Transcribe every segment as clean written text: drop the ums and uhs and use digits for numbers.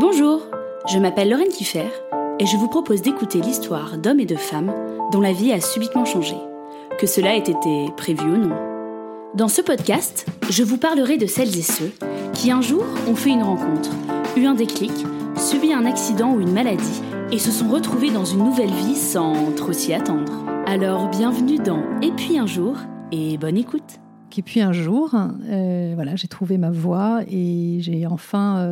Bonjour, je m'appelle Lorraine Kiffer et je vous propose d'écouter l'histoire d'hommes et de femmes dont la vie a subitement changé, que cela ait été prévu ou non. Dans ce podcast, je vous parlerai de celles et ceux qui un jour ont fait une rencontre, eu un déclic, subi un accident ou une maladie et se sont retrouvés dans une nouvelle vie sans trop s'y attendre. Alors bienvenue dans « Et puis un jour » et bonne écoute. Et puis un jour, voilà, j'ai trouvé ma voie et j'ai enfin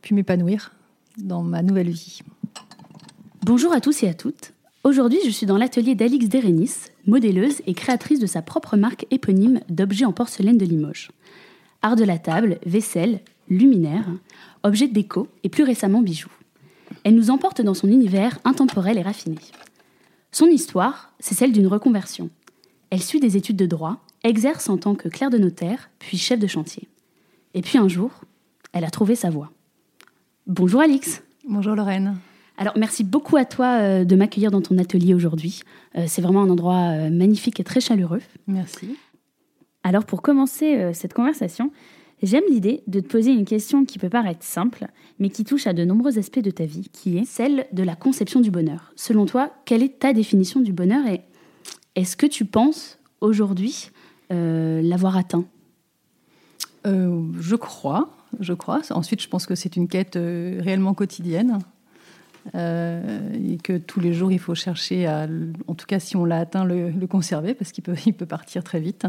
pu m'épanouir dans ma nouvelle vie. Bonjour à tous et à toutes. Aujourd'hui, je suis dans l'atelier d'Alix Dérénis, modèleuse et créatrice de sa propre marque éponyme d'objets en porcelaine de Limoges. Art de la table, vaisselle, luminaire, objets de déco et plus récemment bijoux. Elle nous emporte dans son univers intemporel et raffiné. Son histoire, c'est celle d'une reconversion. Elle suit des études de droit, exerce en tant que clerc de notaire, puis chef de chantier. Et puis un jour, elle a trouvé sa voie. Bonjour Alix. Bonjour Lorraine. Alors merci beaucoup à toi de m'accueillir dans ton atelier aujourd'hui. C'est vraiment un endroit magnifique et très chaleureux. Merci. Alors pour commencer cette conversation, j'aime l'idée de te poser une question qui peut paraître simple, mais qui touche à de nombreux aspects de ta vie, qui est celle de la conception du bonheur. Selon toi, quelle est ta définition du bonheur et est-ce que tu penses aujourd'hui l'avoir atteint ? Je crois. Ensuite, je pense que c'est une quête réellement quotidienne et que tous les jours, il faut chercher à, en tout cas si on l'a atteint, le conserver parce qu'il peut partir très vite.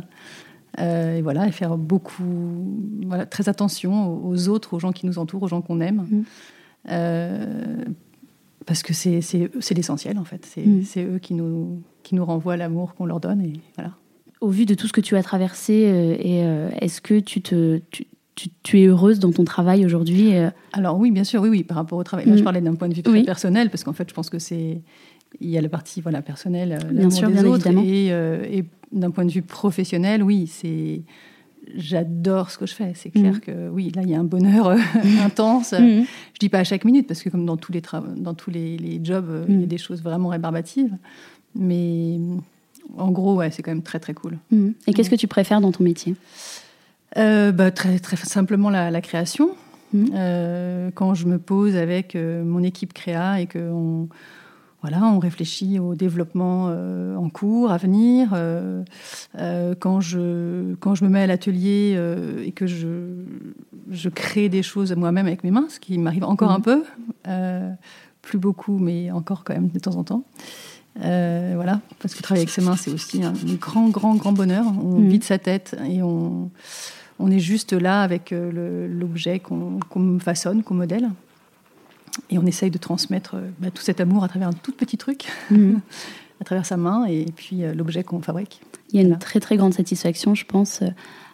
Et voilà, et faire très attention aux autres, aux gens qui nous entourent, aux gens qu'on aime. Parce que c'est l'essentiel, en fait. C'est eux qui nous renvoient l'amour qu'on leur donne. Et voilà. Au vu de tout ce que tu as traversé, est-ce que tu es heureuse dans ton travail aujourd'hui ? Alors oui, bien sûr, oui, par rapport au travail. Là, je parlais d'un point de vue très personnel, parce qu'en fait, je pense que il y a la partie personnelle, l'amour des autres, et d'un point de vue professionnel, oui, j'adore ce que je fais. C'est clair que oui, là, il y a un bonheur intense. Je dis pas à chaque minute, parce que comme dans tous les jobs, il y a des choses vraiment rébarbatives, mais en gros, ouais, c'est quand même très, très cool. Et qu'est-ce que tu préfères dans ton métier ? Très, très simplement la création. Quand je me pose avec mon équipe créa et qu'on on réfléchit au développement en cours, à venir. Quand je me mets à l'atelier et que je crée des choses moi-même avec mes mains, ce qui m'arrive encore un peu, plus beaucoup, mais encore quand même de temps en temps. Parce que travailler avec ses mains, c'est aussi un grand bonheur. On vide sa tête et on est juste là avec l'objet qu'on façonne, qu'on modèle. Et on essaye de transmettre tout cet amour à travers un tout petit truc, à travers sa main et puis l'objet qu'on fabrique. Il y a une très, très grande satisfaction, je pense,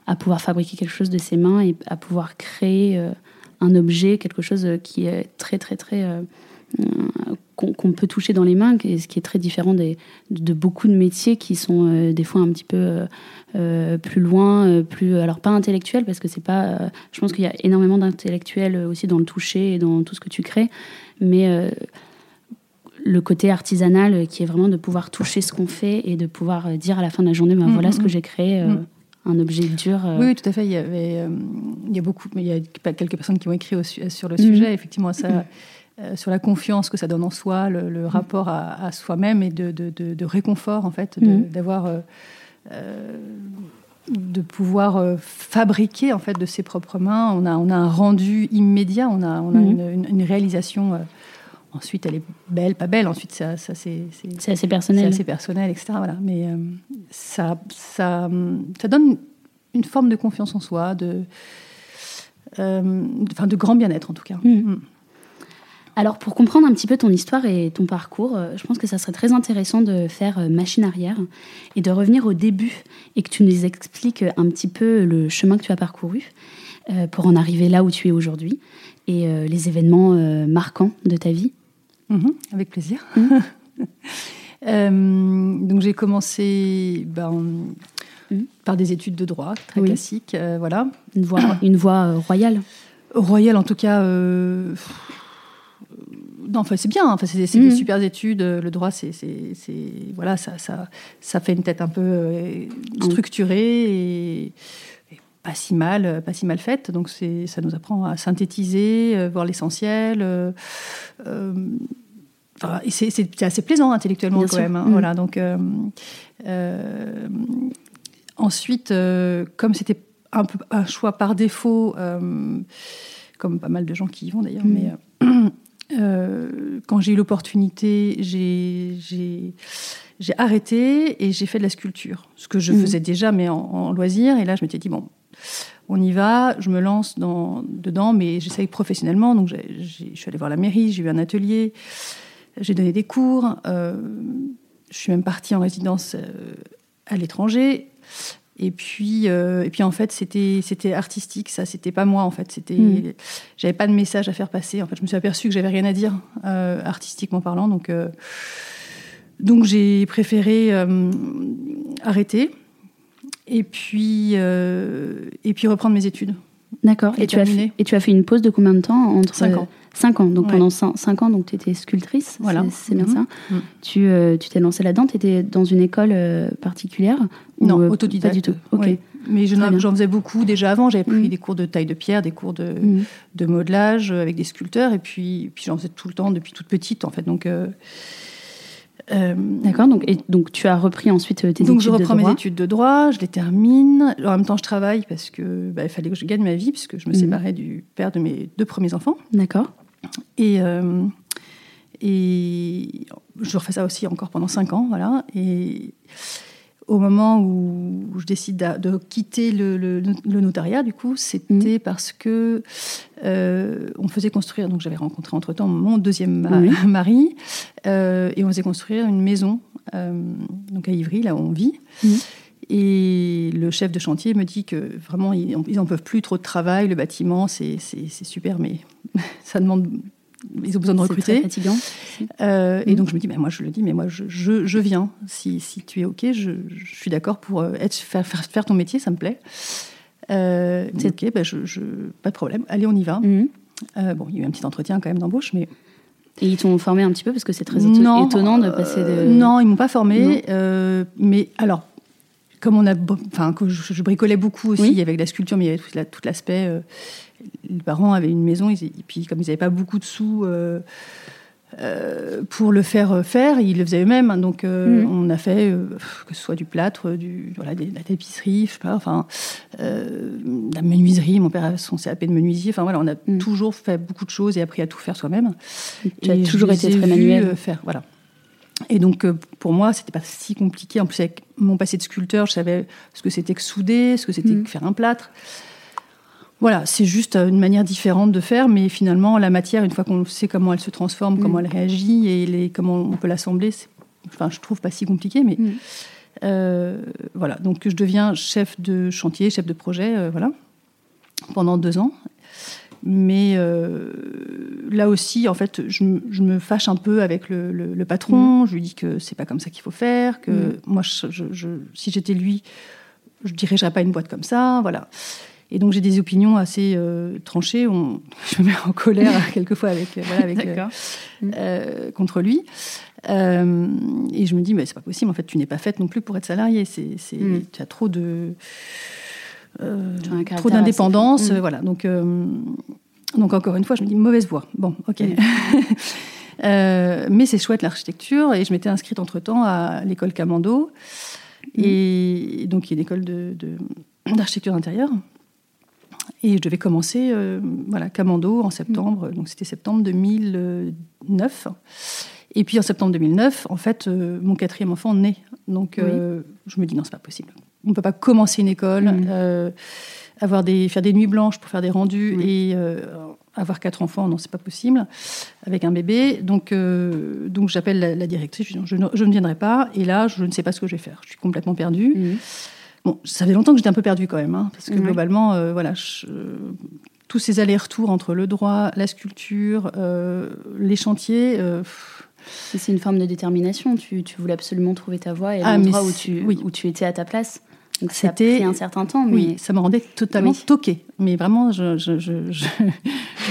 à pouvoir fabriquer quelque chose de ses mains et à pouvoir créer un objet, quelque chose qui est très, très, très... qu'on peut toucher dans les mains, ce qui est très différent de beaucoup de métiers qui sont des fois un petit peu plus loin, alors pas intellectuels, parce que c'est pas... je pense qu'il y a énormément d'intellectuels aussi dans le toucher et dans tout ce que tu crées, mais le côté artisanal qui est vraiment de pouvoir toucher ce qu'on fait et de pouvoir dire à la fin de la journée, voilà ce que j'ai créé... Un objet dur. Oui, tout à fait. Il y a beaucoup, mais il y a quelques personnes qui ont écrit sur le sujet. Effectivement, ça, sur la confiance que ça donne en soi, le rapport à soi-même et de réconfort en fait, d'avoir, de pouvoir fabriquer en fait de ses propres mains. On a un rendu immédiat. On a une réalisation. Ensuite, elle est belle, pas belle. Ensuite, c'est assez personnel. C'est assez personnel, etc. Voilà. Mais ça donne une forme de confiance en soi, de grand bien-être, en tout cas. Alors, pour comprendre un petit peu ton histoire et ton parcours, je pense que ça serait très intéressant de faire machine arrière et de revenir au début et que tu nous expliques un petit peu le chemin que tu as parcouru pour en arriver là où tu es aujourd'hui et les événements marquants de ta vie. Avec plaisir. Donc j'ai commencé par des études de droit, très classiques. Voilà. Une voie royale. Royale en tout cas. Non, c'est bien. C'est des super études. Le droit, ça fait une tête un peu structurée et pas si mal faite. Donc ça nous apprend à synthétiser, voir l'essentiel. Et c'est assez plaisant intellectuellement bien quand sûr. Même. Hein, voilà, donc, ensuite, comme c'était un peu un choix par défaut, comme pas mal de gens qui y vont d'ailleurs, mais quand j'ai eu l'opportunité, j'ai arrêté et j'ai fait de la sculpture, ce que je faisais déjà, mais en loisir. Et là, je m'étais dit, bon, on y va, je me lance dedans, mais j'essaye professionnellement. Donc, je suis allée voir la mairie, j'ai eu un atelier, j'ai donné des cours. Je suis même partie en résidence à l'étranger. Et puis en fait, c'était artistique, ça, c'était pas moi, en fait. J'avais pas de message à faire passer. En fait, je me suis aperçue que j'avais rien à dire, artistiquement parlant. Donc j'ai préféré arrêter et puis reprendre mes études. D'accord. Et tu as fait une pause de combien de temps entre 5 ans. 5 ans. Donc pendant 5 ans, donc tu étais sculptrice. Voilà. C'est bien ça. Tu t'es lancée là-dedans. Tu étais dans une école particulière ou non, autodidacte. Pas du tout. Ok. Oui. Mais j'en faisais beaucoup déjà avant. J'avais pris des cours de taille de pierre, des cours de modelage avec des sculpteurs, et puis j'en faisais tout le temps depuis toute petite en fait. Donc d'accord, donc tu as repris ensuite tes études de droit. Donc je reprends mes études de droit, je les termine. En même temps, je travaille parce que il fallait que je gagne ma vie puisque je me séparais du père de mes 2 premiers enfants. D'accord. Et je refais ça aussi encore pendant 5 ans, voilà. Et au moment où je décide de quitter le notariat, du coup, c'était parce que on faisait construire. Donc, j'avais rencontré entre-temps mon 2e mari, et on faisait construire une maison, donc à Ivry, là où on vit. Et le chef de chantier me dit que vraiment, ils n'en peuvent plus, trop de travail. Le bâtiment, c'est super, mais ça demande. Ils ont besoin de recruter. C'est très fatigant. Et donc je me dis, moi je viens. Si tu es ok, je suis d'accord pour faire ton métier, ça me plaît. C'est ok, pas de problème. Allez, on y va. Bon, il y a eu un petit entretien quand même d'embauche, mais. Et ils t'ont formé un petit peu parce que c'est très étonnant de passer de. Non, ils m'ont pas formé, mais alors. Comme je bricolais beaucoup aussi, il y avait de la sculpture, mais il y avait tout l'aspect. Les parents avaient une maison, et puis comme ils n'avaient pas beaucoup de sous pour le faire, ils le faisaient eux-mêmes. Hein, donc on a fait que ce soit du plâtre, de la tapisserie, je sais pas, de la menuiserie. Mon père a son CAP de menuisier. Enfin voilà, on a toujours fait beaucoup de choses et appris à tout faire soi-même. Tu as toujours été très manuel. Faire voilà. Et donc, pour moi, c'était pas si compliqué. En plus, avec mon passé de sculpteur, je savais ce que c'était que souder, ce que c'était que faire un plâtre. Voilà, c'est juste une manière différente de faire. Mais finalement, la matière, une fois qu'on sait comment elle se transforme, comment elle réagit et comment on peut l'assembler, je trouve pas si compliqué. Mais voilà, donc je deviens chef de chantier, chef de projet, pendant 2 ans. Mais là aussi, en fait, je me fâche un peu avec le patron. Je lui dis que c'est pas comme ça qu'il faut faire. Que moi, si j'étais lui, je dirigerais pas une boîte comme ça. Voilà. Et donc j'ai des opinions assez tranchées. Je me mets en colère quelquefois contre lui. Et je me dis, mais c'est pas possible. En fait, tu n'es pas faite non plus pour être salariée. Tu as trop de trop d'indépendance, voilà. Donc encore une fois, je me dis mauvaise voie. Bon, ok. Mais c'est chouette l'architecture et je m'étais inscrite entre-temps à l'école Camando et donc il y a une école d'architecture intérieure et je devais commencer Camando en septembre. Donc c'était septembre 2009. Et puis en septembre 2009, en fait, mon 4e enfant naît. Donc je me dis non, c'est pas possible. On ne peut pas commencer une école, faire des nuits blanches pour faire des rendus et avoir 4 enfants, non, c'est pas possible, avec un bébé. Donc j'appelle la directrice, je ne viendrai pas, et là, je ne sais pas ce que je vais faire. Je suis complètement perdue. Bon, ça fait longtemps que j'étais un peu perdue quand même, hein, parce que globalement, tous ces allers-retours entre le droit, la sculpture, les chantiers... c'est une forme de détermination, tu voulais absolument trouver ta voie et l'endroit où tu étais à ta place. Donc ça a pris un certain temps. Mais... Oui, ça me rendait totalement toquée. Mais vraiment, je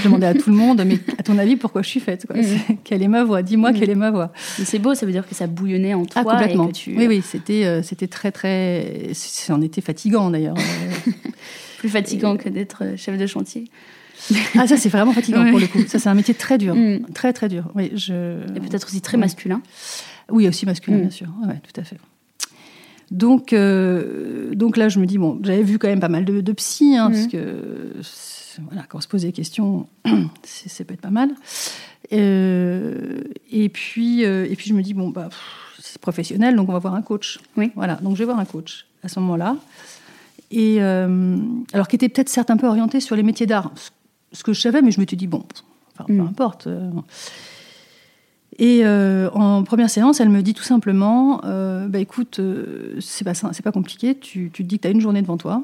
demandais à tout le monde, mais à ton avis, pourquoi je suis faite quoi. Quelle est ma voix ? Dis-moi quelle est ma voix. Mais c'est beau, ça veut dire que ça bouillonnait en toi. Ah, complètement. Et que c'était très, très... C'en était fatigant d'ailleurs. plus fatigant que d'être chef de chantier. Ah, ça, c'est vraiment fatigant pour le coup. Ça, c'est un métier très dur. Très, très dur. Oui, Et peut-être aussi très masculin. Oui, aussi masculin, bien sûr. Oui, tout à fait. Donc là, je me dis, bon, j'avais vu quand même pas mal de psy, parce que voilà, quand on se pose des questions, ça peut être pas mal. Et puis je me dis, bon, bah, c'est professionnel, donc on va voir un coach. Oui. Voilà, donc je vais voir un coach à ce moment-là. Et alors qui était peut-être certes un peu orienté sur les métiers d'art, ce que je savais, mais je me suis dit, bon, enfin, peu importe. Et en première séance, elle me dit tout simplement, bah, écoute, c'est pas compliqué, tu te dis que tu as une journée devant toi,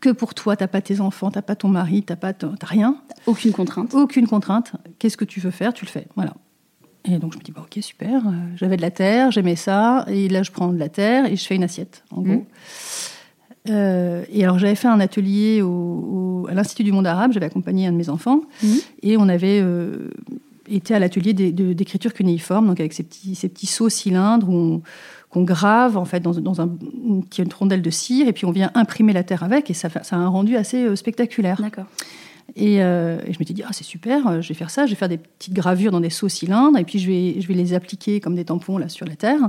que pour toi, tu n'as pas tes enfants, tu n'as pas ton mari, tu n'as rien. Aucune contrainte. Aucune contrainte. Qu'est-ce que tu veux faire, tu le fais. Voilà. Et donc, je me dis, bah, ok, super. J'avais de la terre, j'aimais ça. Et là, je prends de la terre et je fais une assiette, en gros. Et alors j'avais fait un atelier à l'Institut du Monde Arabe, j'avais accompagné un de mes enfants, et on avait été à l'atelier d'écriture cunéiforme, donc avec ces petits seaux cylindres qu'on grave en fait dans une rondelle de cire, et puis on vient imprimer la terre avec, et ça a un rendu assez spectaculaire. D'accord. Et je m'étais dit, ah, c'est super, je vais faire ça, je vais faire des petites gravures dans des seaux cylindres, et puis je vais les appliquer comme des tampons là, sur la terre,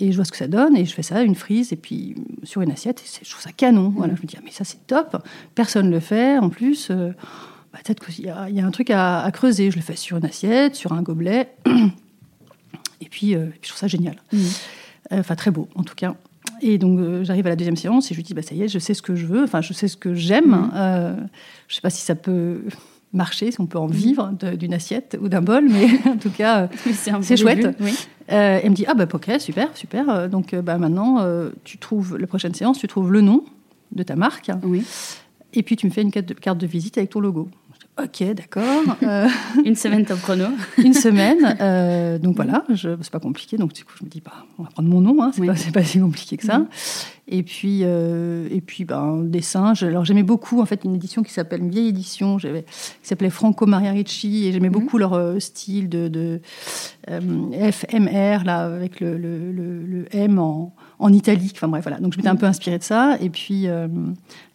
et je vois ce que ça donne, et je fais ça, une frise, et puis sur une assiette, je trouve ça canon. Voilà, je me dis, ah, mais ça c'est top, personne ne le fait, en plus, bah, peut-être qu'il y a un truc à creuser, je le fais sur une assiette, sur un gobelet, et puis je trouve ça génial. Enfin, très beau, en tout cas. Et donc, j'arrive à la deuxième séance et je lui dis, bah, ça y est, je sais ce que je veux, enfin, je sais ce que j'aime. Je ne sais pas si ça peut marcher, si on peut en vivre d'une assiette ou d'un bol, mais en tout cas, c'est chouette. Oui. Elle me dit, ah, bah, ok, super, super. Donc, bah, maintenant, la prochaine séance, tu trouves le nom de ta marque. Oui. Et puis, tu me fais une carte de visite avec ton logo. Ok, d'accord. Une semaine top chrono. Une semaine. Donc voilà, c'est pas compliqué. Donc du coup, je me dis, bah, on va prendre mon nom. Hein, c'est pas si compliqué que ça. Et puis, ben, dessin. Alors j'aimais beaucoup en fait une édition qui s'appelle une vieille édition. Qui s'appelait Franco Maria Ricci, et j'aimais beaucoup leur style de FMR là, avec le M en italique. Enfin bref, voilà. Donc je m'étais un peu inspirée de ça. Et puis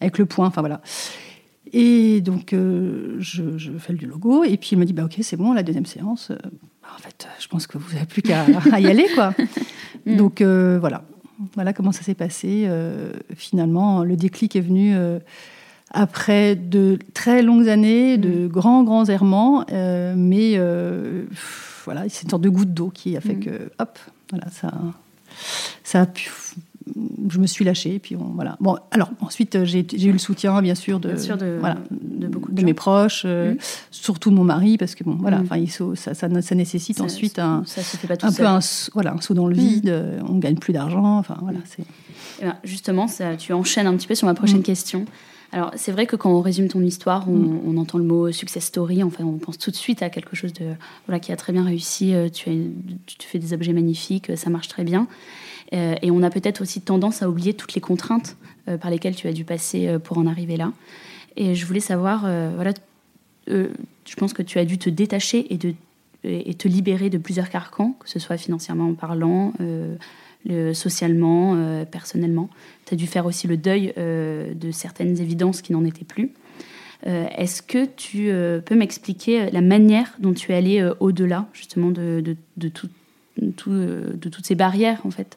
avec le point. Enfin voilà. Et donc, je fais le logo, et puis il me dit, bah, ok, c'est bon, la deuxième séance, bah, en fait, je pense que vous n'avez plus qu'à y aller, quoi. Donc, voilà comment ça s'est passé. Finalement, le déclic est venu après de très longues années, de grands errements, mais c'est une sorte de goutte d'eau qui a fait que, hop, voilà, ça a pu... Je me suis lâchée, et puis voilà. Bon, alors ensuite j'ai eu le soutien bien sûr de beaucoup de mes proches, surtout de mon mari, parce que bon voilà, enfin ça nécessite ensuite un saut dans le vide. On gagne plus d'argent, enfin voilà. C'est... Et ben, justement, ça, tu enchaînes un petit peu sur ma prochaine question. Alors c'est vrai que quand on résume ton histoire, on entend le mot success story. Enfin, on pense tout de suite à quelque chose de voilà qui a très bien réussi. Tu fais des objets magnifiques, ça marche très bien. Et on a peut-être aussi tendance à oublier toutes les contraintes par lesquelles tu as dû passer pour en arriver là. Et je voulais savoir, je pense que tu as dû te détacher et te libérer de plusieurs carcans, que ce soit financièrement parlant, socialement, personnellement. Tu as dû faire aussi le deuil de certaines évidences qui n'en étaient plus. Est-ce que tu peux m'expliquer la manière dont tu es allée au-delà, justement, de tout de toutes ces barrières, en fait.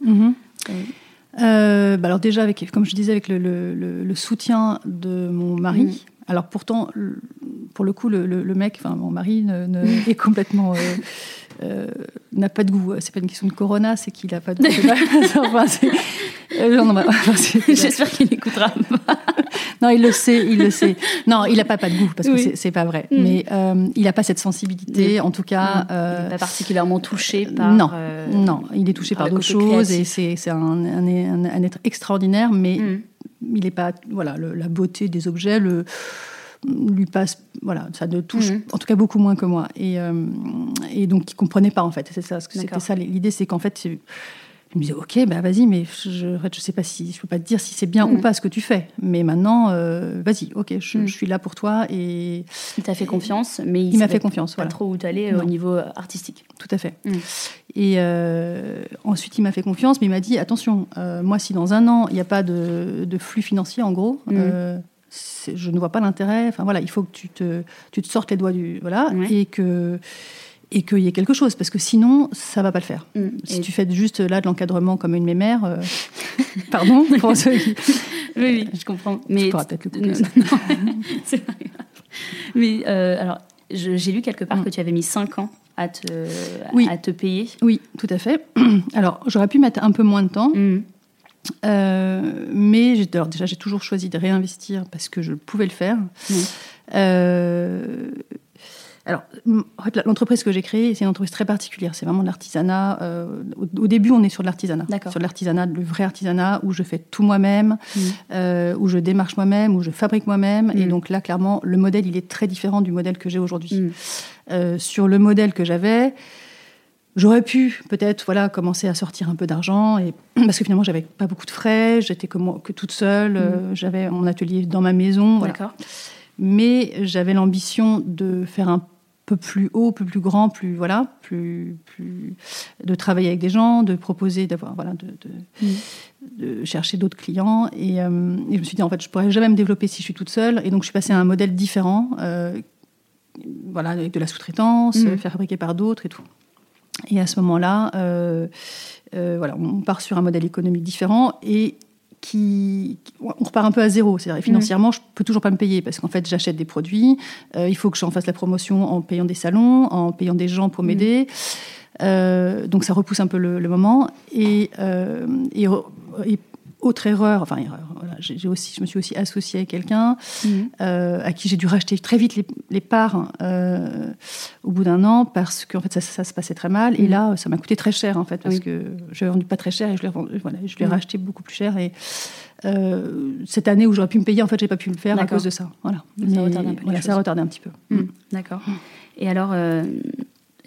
Bah alors déjà, comme je disais, avec le soutien de mon mari. Alors pourtant, pour le coup, le mec, enfin mon mari, est complètement... n'a pas de goût. C'est pas une question de corona, c'est qu'il a pas de goût. Enfin, j'espère qu'il n'écoutera pas. Non, il le sait. Non, il a pas de goût parce que c'est pas vrai. Mais il a pas cette sensibilité, en tout cas. Il n'est pas particulièrement touché par. Non, il est touché par d'autres choses et c'est un être extraordinaire, mais il est pas. Voilà, la beauté des objets lui passe, voilà, ça ne touche en tout cas beaucoup moins que moi, et donc il comprenait pas en fait, c'est ça, parce que c'était ça l'idée, c'est qu'en fait il me disait ok, bah vas-y, mais je sais pas si je peux pas te dire si c'est bien ou pas ce que tu fais, mais maintenant vas-y, ok, je suis là pour toi, et il t'a fait confiance, mais il m'a fait confiance, voilà, pas trop où t'allais au niveau artistique, tout à fait. Et ensuite il m'a fait confiance, mais il m'a dit attention, moi si dans un an il y a pas de flux financier, en gros je ne vois pas l'intérêt. Enfin voilà, il faut que tu te sortes les doigts du voilà, ouais. et qu'il y ait quelque chose, parce que sinon, ça ne va pas le faire. Mmh. Si tu fais juste là de l'encadrement comme une mémère, pardon, pour ceux qui... Oui, je comprends. Mais tu pourras peut-être le couper. Non. C'est pas grave. Mais alors, j'ai lu quelque part que tu avais mis 5 ans à te payer. Oui, tout à fait. Alors, j'aurais pu mettre un peu moins de temps, mais déjà, j'ai toujours choisi de réinvestir parce que je pouvais le faire. Mmh. Alors, en fait, l'entreprise que j'ai créée, c'est une entreprise très particulière. C'est vraiment de l'artisanat. Au début, on est sur de l'artisanat. D'accord. Sur de l'artisanat, le vrai artisanat, où je fais tout moi-même, où je démarche moi-même, où je fabrique moi-même. Et donc là, clairement, le modèle, il est très différent du modèle que j'ai aujourd'hui. Sur le modèle que j'avais, j'aurais pu peut-être commencer à sortir un peu d'argent. Parce que finalement, j'avais pas beaucoup de frais. J'étais que toute seule. J'avais mon atelier dans ma maison. Voilà. D'accord. Mais j'avais l'ambition de faire un peu plus haut, plus grand, plus de travailler avec des gens, de proposer, de chercher d'autres clients. Et je me suis dit, en fait, je ne pourrais jamais me développer si je suis toute seule. Et donc, je suis passée à un modèle différent, avec de la sous-traitance, fabriquée par d'autres et tout. Et à ce moment-là, on part sur un modèle économique différent et on repart un peu à zéro. C'est-à-dire, financièrement, je peux toujours pas me payer parce qu'en fait, j'achète des produits. Il faut que j'en fasse la promotion en payant des salons, en payant des gens pour m'aider. Donc, ça repousse un peu le moment. Et autre erreur, je me suis aussi associée à quelqu'un à qui j'ai dû racheter très vite les parts au bout d'un an parce que en fait, ça se passait très mal. Et là, ça m'a coûté très cher, en fait, parce que je l'ai vendu pas très cher et je l'ai racheté beaucoup plus cher. Et cette année où j'aurais pu me payer, en fait, j'ai pas pu le faire à cause de ça. Voilà. Ça retardait un petit peu. D'accord. Et alors,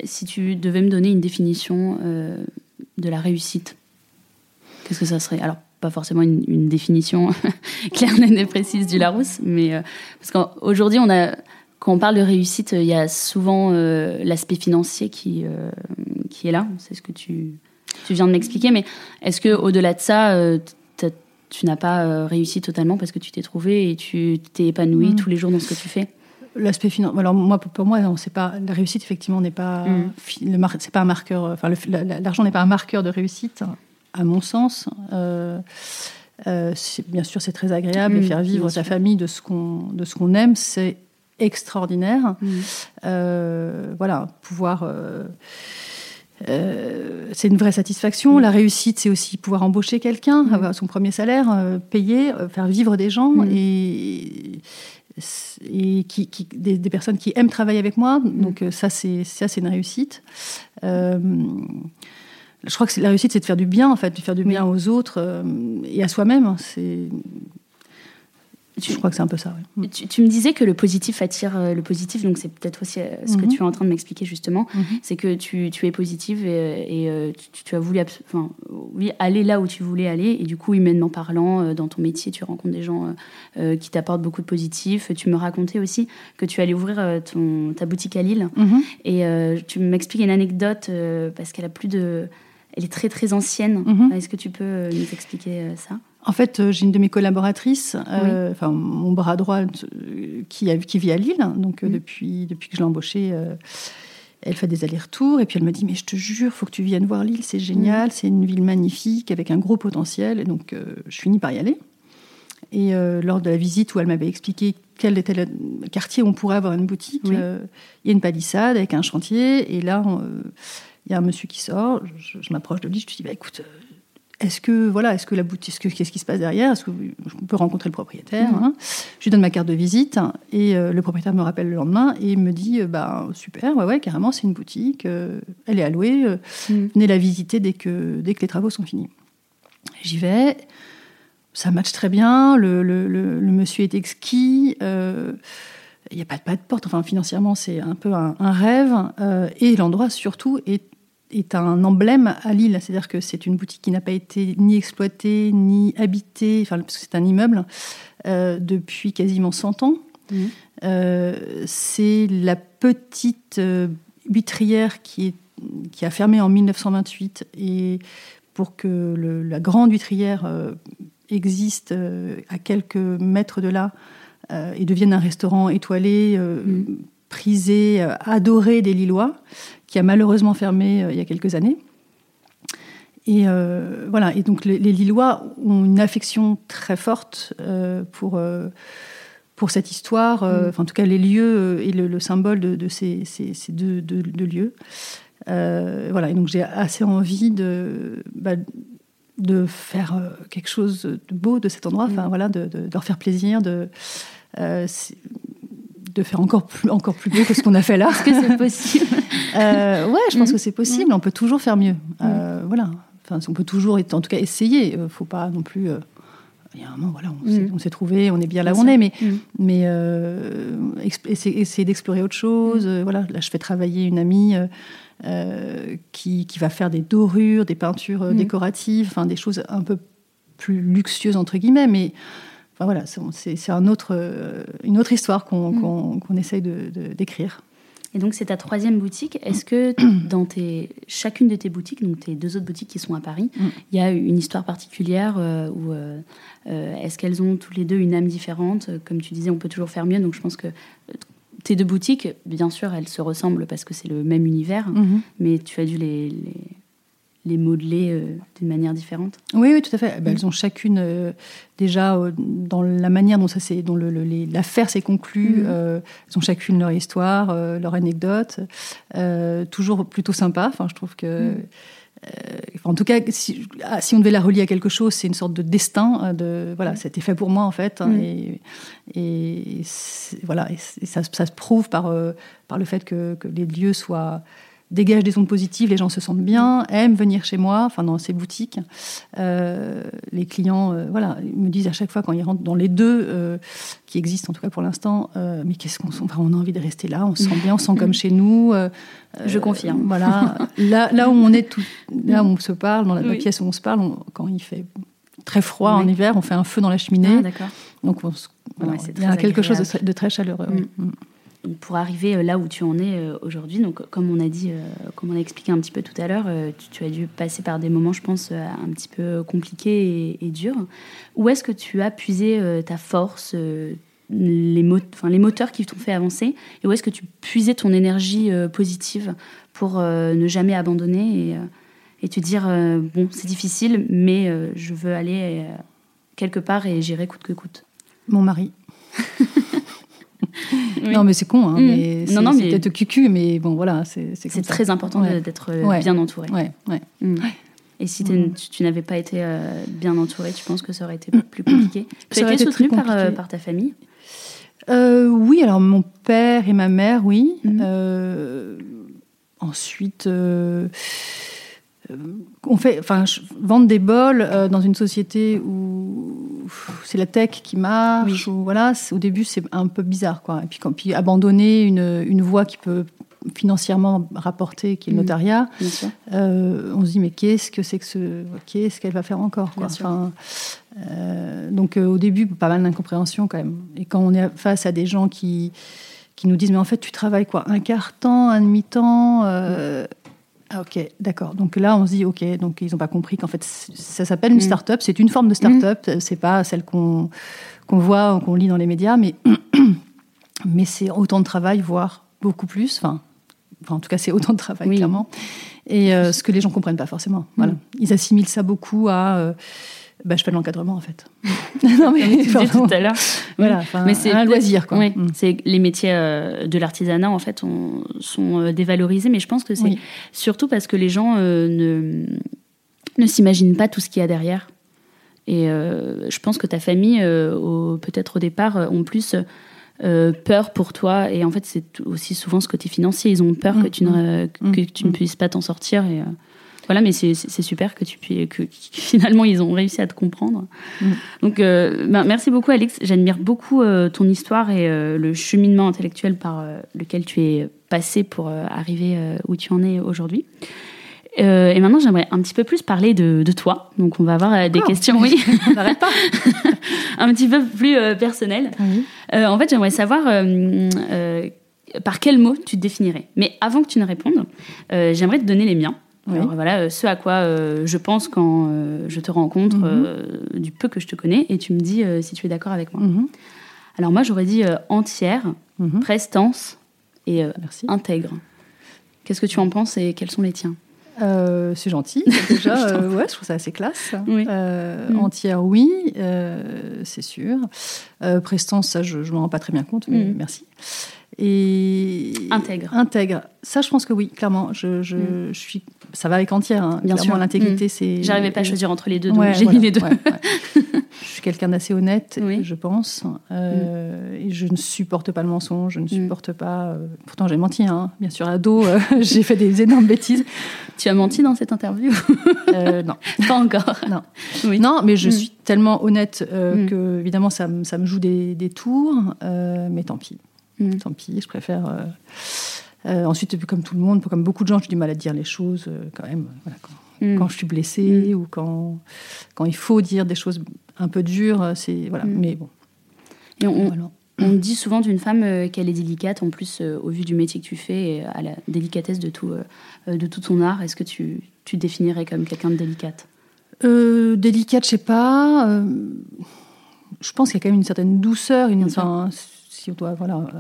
si tu devais me donner une définition de la réussite, qu'est-ce que ça serait ? Alors, pas forcément une définition claire, nette et précise du Larousse, mais parce qu'aujourd'hui, quand on parle de réussite, il y a souvent l'aspect financier qui est là. C'est ce que tu viens de m'expliquer, mais est-ce que au-delà de ça, tu n'as pas réussi totalement parce que tu t'es trouvée et tu t'es épanouie tous les jours dans ce que tu fais ? L'aspect financier. Alors moi, pour moi, non, c'est pas la réussite. Effectivement, n'est pas c'est pas un marqueur. Enfin, l'argent n'est pas un marqueur de réussite. À mon sens, bien sûr, c'est très agréable de faire vivre sa famille de ce qu'on aime, c'est extraordinaire. Pouvoir, c'est une vraie satisfaction. La réussite, c'est aussi pouvoir embaucher quelqu'un, avoir son premier salaire, payer, faire vivre des gens et des personnes qui aiment travailler avec moi. Donc ça, c'est une réussite. Je crois que la réussite, c'est de faire du bien, en fait, de faire du bien aux autres et à soi-même. Je crois que c'est un peu ça. Oui. Tu me disais que le positif attire le positif, donc c'est peut-être aussi ce que tu es en train de m'expliquer, justement. C'est que tu es positive et tu as voulu aller là où tu voulais aller. Et du coup, humainement parlant, dans ton métier, tu rencontres des gens qui t'apportent beaucoup de positif. Tu me racontais aussi que tu allais ouvrir ta boutique à Lille. Et tu m'expliques une anecdote parce qu'elle a plus de... Elle est très, très ancienne. Est-ce que tu peux nous expliquer ça ? En fait, j'ai une de mes collaboratrices, mon bras droit, qui vit à Lille. Donc, depuis que je l'ai embauchée, elle fait des allers-retours. Et puis, elle me dit, mais je te jure, il faut que tu viennes voir Lille. C'est génial, c'est une ville magnifique, avec un gros potentiel. Et donc, je finis par y aller. Et lors de la visite où elle m'avait expliqué quel était le quartier où on pourrait avoir une boutique, il y a une palissade avec un chantier. Et là... Il y a un monsieur qui sort, je m'approche de lui, je lui dis écoute, est-ce que la boutique, qu'est-ce qui se passe derrière ? Est-ce que on peut rencontrer le propriétaire ? Je lui donne ma carte de visite et le propriétaire me rappelle le lendemain et me dit super, ouais, carrément, c'est une boutique, elle est à louer, venez la visiter dès que les travaux sont finis. J'y vais, ça matche très bien, le monsieur est exquis. Il n'y a pas de porte. Enfin, financièrement, c'est un peu un rêve. Et l'endroit, surtout, est un emblème à Lille. C'est-à-dire que c'est une boutique qui n'a pas été ni exploitée, ni habitée, parce que c'est un immeuble, depuis quasiment 100 ans. C'est la petite huîtrière qui a fermé en 1928. Et pour que la grande huîtrière existe à quelques mètres de là, et devienne un restaurant étoilé, prisé, adoré des Lillois, qui a malheureusement fermé il y a quelques années. Et voilà. Et donc les Lillois ont une affection très forte pour cette histoire, en tout cas les lieux et le symbole de ces deux lieux. Voilà. Et donc j'ai assez envie de faire quelque chose de beau de cet endroit, voilà, de leur faire plaisir, de faire encore plus beau que ce qu'on a fait là. Est-ce que c'est possible? Ouais, je pense que c'est possible. On peut toujours faire mieux. Voilà. Enfin, on peut toujours, en tout cas, essayer. Faut pas non plus. Il y a un moment, voilà, on s'est trouvé, on est bien là où on est, mais essayer d'explorer autre chose. Voilà, là, je fais travailler une amie qui va faire des dorures, des peintures décoratives, enfin des choses un peu plus luxueuses entre guillemets. Mais enfin voilà, c'est une autre histoire qu'on essaye d'écrire. Et donc, c'est ta troisième boutique. Est-ce que dans chacune de tes boutiques, donc tes deux autres boutiques qui sont à Paris, il y a une histoire particulière est-ce qu'elles ont toutes les deux une âme différente? Comme tu disais, on peut toujours faire mieux. Donc, je pense que tes deux boutiques, bien sûr, elles se ressemblent parce que c'est le même univers, mais tu as dû les modeler d'une manière différente. Oui, tout à fait. Elles ont chacune, déjà, dans la manière dont l'affaire s'est conclue, elles ont chacune leur histoire, leur anecdote, toujours plutôt sympa. Enfin, je trouve que... en tout cas, si on devait la relier à quelque chose, c'est une sorte de destin. Voilà, c'était fait pour moi, en fait. Et voilà, et ça se prouve par le fait que les lieux soient... dégage des ondes positives, les gens se sentent bien, aiment venir chez moi, enfin dans ces boutiques. Les clients, voilà, ils me disent à chaque fois quand ils rentrent dans les deux qui existent en tout cas pour l'instant, mais qu'est-ce qu'on sent, on a envie de rester là, on se sent bien, on se sent comme chez nous. Je confirme. Voilà, là où on est, là où on se parle, dans la pièce où on se parle, quand il fait très froid en hiver, on fait un feu dans la cheminée. Ah, d'accord. Donc il y a quelque chose de très chaleureux. Pour arriver là où tu en es aujourd'hui, donc comme on a expliqué un petit peu tout à l'heure, tu as dû passer par des moments, je pense, un petit peu compliqués et durs. Où est-ce que tu as puisé ta force, les moteurs qui t'ont fait avancer, et où est-ce que tu puisais ton énergie positive pour ne jamais abandonner et te dire bon, c'est difficile, mais je veux aller quelque part et j'irai coûte que coûte. Mon mari. Oui. Non mais c'est con, hein, mais c'est peut-être cucu, mais bon voilà, c'est comme ça. C'est très important d'être bien entouré. Et si tu n'avais pas été bien entouré, tu penses que ça aurait été plus compliqué? Tu as été soutenue par ta famille? Oui, alors mon père et ma mère, oui. Ensuite... vendre des bols dans une société où c'est la tech qui marche, où, voilà, au début c'est un peu bizarre, quoi. Et puis abandonner une voie qui peut financièrement rapporter, qui est le notariat, on se dit mais qu'est-ce qu'elle va faire encore, quoi. Donc au début pas mal d'incompréhension quand même. Et quand on est face à des gens qui nous disent mais en fait tu travailles quoi, un quart temps, un demi temps. Ah, ok, d'accord. Donc là, on se dit, ok, donc ils n'ont pas compris qu'en fait, ça s'appelle une start-up, c'est une forme de start-up, c'est pas celle qu'on voit ou qu'on lit dans les médias, mais c'est autant de travail, voire beaucoup plus. Enfin, en tout cas, c'est autant de travail, clairement. Et ce que les gens ne comprennent pas forcément. Voilà. Ils assimilent ça beaucoup à... je fais de l'encadrement, en fait. Non, mais comme tu disais tout à l'heure. Voilà, mais c'est un loisir, quoi. Oui. C'est les métiers de l'artisanat, en fait, sont dévalorisés, mais je pense que c'est surtout parce que les gens ne s'imaginent pas tout ce qu'il y a derrière. Et je pense que ta famille, peut-être au départ, ont plus peur pour toi. Et en fait, c'est aussi souvent ce côté financier. Ils ont peur que tu ne puisses pas t'en sortir et... Voilà, mais c'est super que finalement, ils ont réussi à te comprendre. Donc, merci beaucoup, Alix. J'admire beaucoup ton histoire et le cheminement intellectuel par lequel tu es passé pour arriver où tu en es aujourd'hui. Et maintenant, j'aimerais un petit peu plus parler de toi. Donc, on va avoir des questions, on n'arrête pas. Un petit peu plus personnelles. En fait, j'aimerais savoir... par quel mot tu te définirais. Mais avant que tu ne répondes, j'aimerais te donner les miens. Alors voilà, ce à quoi je pense quand je te rencontre, du peu que je te connais, et tu me dis si tu es d'accord avec moi. Alors moi, j'aurais dit entière, prestance et intègre. Qu'est-ce que tu en penses et quels sont les tiens ? C'est gentil, déjà, ouais, je trouve ça assez classe. Oui. Entière, oui, c'est sûr. Prestance, ça, je m'en rends pas très bien compte, mais merci. Et intègre. Ça, je pense que oui, clairement. Je suis, ça va avec entière. Hein. Bien sûr, l'intégrité, c'est. J'arrivais pas à choisir entre les deux, donc j'ai mis les deux. Ouais. Je suis quelqu'un d'assez honnête, je pense. Et je ne supporte pas le mensonge, je ne supporte pas... Pourtant, j'ai menti, hein. Bien sûr, ado, j'ai fait des énormes bêtises. Tu as menti dans cette interview ? Non. Pas encore. Non, oui. Non, mais je suis tellement honnête que, évidemment, ça me joue des tours. Mais tant pis. Tant pis, je préfère... ensuite, comme tout le monde, comme beaucoup de gens, j'ai du mal à dire les choses quand même. Voilà, quand je suis blessée ou quand il faut dire des choses un peu dures, c'est voilà. Mais bon. Et on dit souvent d'une femme qu'elle est délicate. En plus, au vu du métier que tu fais, et à la délicatesse de tout ton art, est-ce que tu définirais comme quelqu'un de délicate ? Délicate, je sais pas. Je pense qu'il y a quand même une certaine douceur, si on doit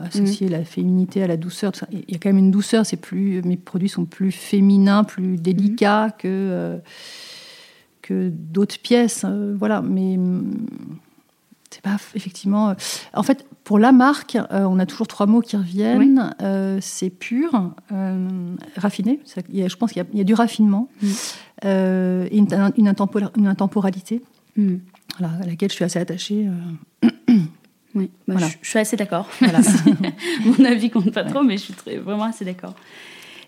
associer la féminité à la douceur, tout ça. Il y a quand même une douceur, mes produits sont plus féminins, plus délicats que d'autres pièces. Mais c'est pas effectivement... En fait, pour la marque, on a toujours trois mots qui reviennent. Oui. C'est pur, raffiné. Je pense qu'il y a du raffinement et une intemporalité à laquelle je suis assez attachée. Oui, je suis assez d'accord. Voilà. Mon avis compte pas trop, mais je suis vraiment assez d'accord.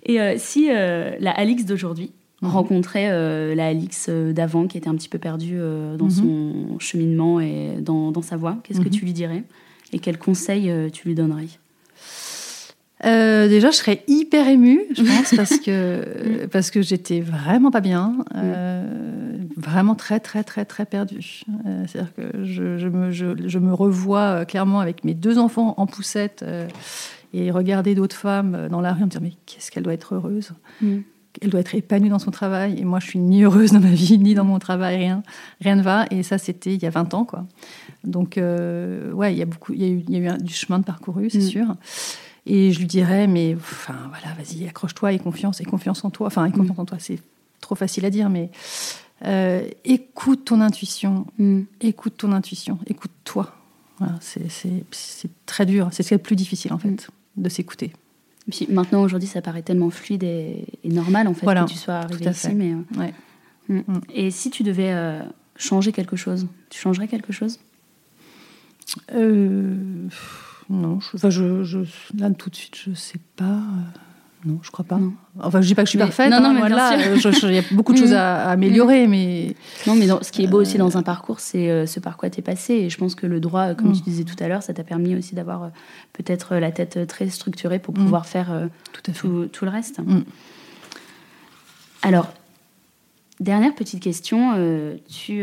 Et si la Alix d'aujourd'hui rencontrait la Alix d'avant, qui était un petit peu perdue dans son cheminement et dans sa voie, qu'est-ce que tu lui dirais et quels conseils tu lui donnerais ? Déjà, je serais hyper émue, je pense, parce que j'étais vraiment pas bien, vraiment très très très très perdue. C'est-à-dire que je me revois clairement avec mes deux enfants en poussette et regarder d'autres femmes dans la rue, me dire mais qu'est-ce qu'elle doit être heureuse, elle doit être épanouie dans son travail, et moi je suis ni heureuse dans ma vie ni dans mon travail, rien ne va. Et ça, c'était il y a 20 ans, quoi. Donc il y a eu du chemin de parcouru, c'est sûr. Et je lui dirais, mais vas-y, accroche-toi et confiance en toi. Et confiance en toi, c'est trop facile à dire, mais écoute ton intuition, écoute-toi. Voilà, c'est très dur, c'est ce qui est le plus difficile en fait, de s'écouter. Et puis maintenant, aujourd'hui, ça paraît tellement fluide et normal en fait que tu sois arrivée ici. Mais, Et si tu devais changer quelque chose, tu changerais quelque chose ? Non, je là tout de suite, je sais pas. Non, je crois pas. Non. Enfin, je dis pas que je suis parfaite. Non, mais il y a beaucoup de choses à améliorer, mais non, mais ce qui est beau aussi dans un parcours, c'est ce par quoi t'es passé. Et je pense que le droit, comme tu disais tout à l'heure, ça t'a permis aussi d'avoir peut-être la tête très structurée pour pouvoir faire tout le reste. Alors, dernière petite question, tu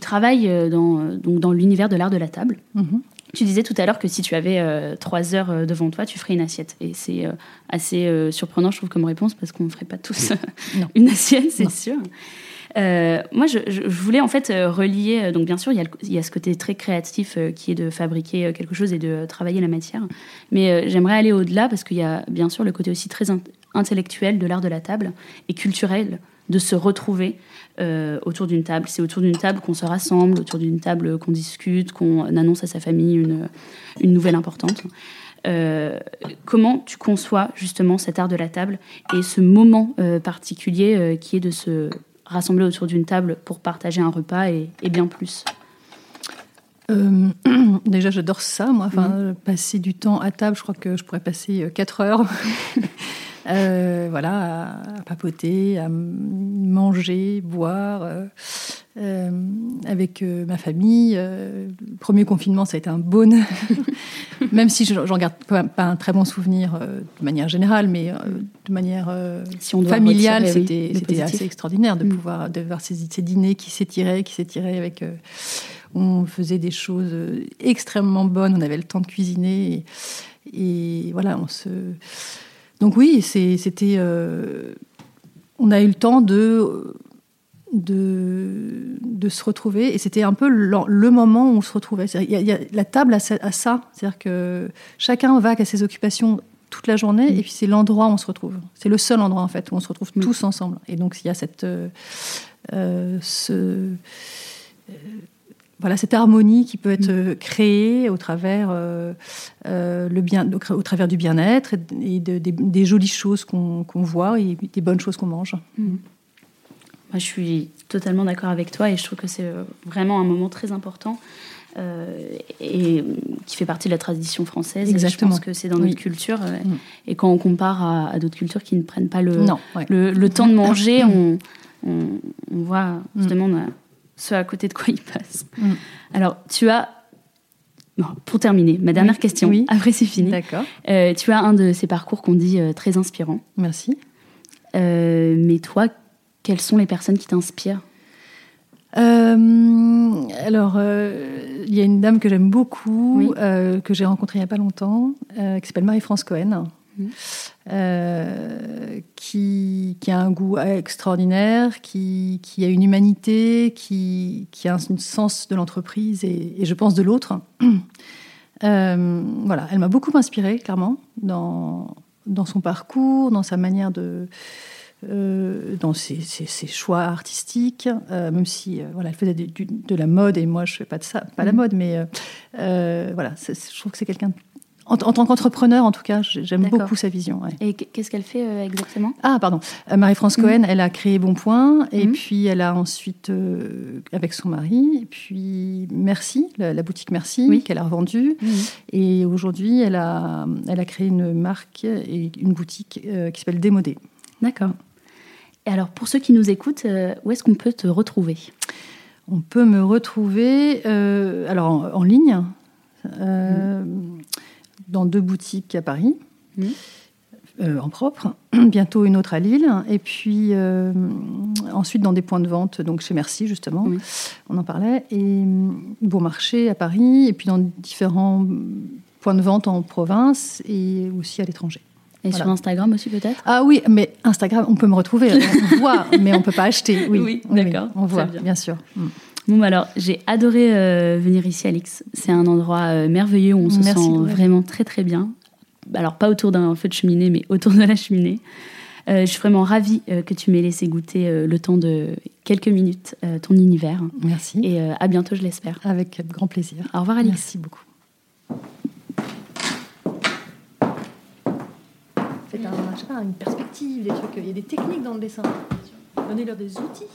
travailles dans l'univers de l'art de la table. Tu disais tout à l'heure que si tu avais 3 heures devant toi, tu ferais une assiette. Et c'est assez surprenant, je trouve, comme réponse, parce qu'on ne ferait pas tous une assiette, c'est sûr. Moi, je voulais en fait relier... Donc bien sûr, il y a ce côté très créatif qui est de fabriquer quelque chose et de travailler la matière. Mais j'aimerais aller au-delà, parce qu'il y a bien sûr le côté aussi très intellectuel de l'art de la table et culturel de se retrouver autour d'une table. C'est autour d'une table qu'on se rassemble, autour d'une table qu'on discute, qu'on annonce à sa famille une nouvelle importante. Comment tu conçois justement cet art de la table et ce moment particulier qui est de se rassembler autour d'une table pour partager un repas et bien plus ? Déjà, j'adore ça, moi. Passer du temps à table, je crois que je pourrais passer 4 heures... à papoter, à manger, boire, avec ma famille. Le premier confinement, ça a été un bonheur, même si j'en garde pas un très bon souvenir de manière générale, mais de manière si on familiale, retirer, c'était assez extraordinaire de pouvoir de voir ces dîners qui s'étiraient avec. On faisait des choses extrêmement bonnes, on avait le temps de cuisiner et voilà, on se. Donc oui, on a eu le temps de de se retrouver. Et c'était un peu le moment où on se retrouvait. Il y a la table à ça. C'est-à-dire que chacun vague à ses occupations toute la journée, et puis c'est l'endroit où on se retrouve. C'est le seul endroit, en fait, où on se retrouve tous ensemble. Et donc, il y a cette harmonie qui peut être créée au travers, au travers du bien-être et des jolies choses qu'on voit et des bonnes choses qu'on mange. Mmh. Moi, je suis totalement d'accord avec toi et je trouve que c'est vraiment un moment très important et qui fait partie de la tradition française. Exactement. Je pense que c'est dans notre culture. Mmh. Et quand on compare à d'autres cultures qui ne prennent pas le temps de manger, on voit, on se demande ce à côté de quoi ils passent. Mmh. Alors, pour terminer, ma dernière question, après c'est fini. D'accord. Tu as un de ces parcours qu'on dit très inspirant. Merci. Mais toi, quelles sont les personnes qui t'inspirent ? Il y a une dame que j'aime beaucoup, que j'ai rencontrée il n'y a pas longtemps, qui s'appelle Marie-France Cohen, qui a un goût extraordinaire, qui a une humanité, qui a un sens de l'entreprise et je pense de l'autre. Elle m'a beaucoup inspirée, clairement, dans son parcours, dans sa manière de... dans ses choix artistiques, même si elle faisait de la mode et moi je ne fais pas de ça, pas la mode, mais je trouve que c'est quelqu'un en tant qu'entrepreneur, en tout cas, j'aime beaucoup sa vision. Ouais. Et qu'est-ce qu'elle fait exactement ? Ah, pardon. Marie-France Cohen, elle a créé Bonpoint, et puis elle a ensuite, avec son mari, et puis Merci, la boutique Merci, qu'elle a revendue. Et aujourd'hui, elle a créé une marque et une boutique qui s'appelle Démodé. D'accord. Et alors, pour ceux qui nous écoutent, où est-ce qu'on peut te retrouver ? On peut me retrouver en ligne, dans 2 boutiques à Paris, en propre, bientôt une autre à Lille, et puis ensuite dans des points de vente, donc chez Merci, justement, on en parlait, et Bon Marché à Paris, et puis dans différents points de vente en province et aussi à l'étranger. Et sur Instagram aussi, peut-être ? Ah oui, mais Instagram, on peut me retrouver. On voit, mais on ne peut pas acheter. Oui, d'accord. On voit, bien sûr. Bon, alors, j'ai adoré venir ici, Alix. C'est un endroit merveilleux où on se sent vraiment très, très bien. Alors, pas autour d'un feu de cheminée, mais autour de la cheminée. Je suis vraiment ravie que tu m'aies laissé goûter le temps de quelques minutes ton univers. Merci. Et à bientôt, je l'espère. Avec grand plaisir. Au revoir, Alix. Merci beaucoup. Une perspective, des trucs, il y a des techniques dans le dessin. Donnez-leur des outils.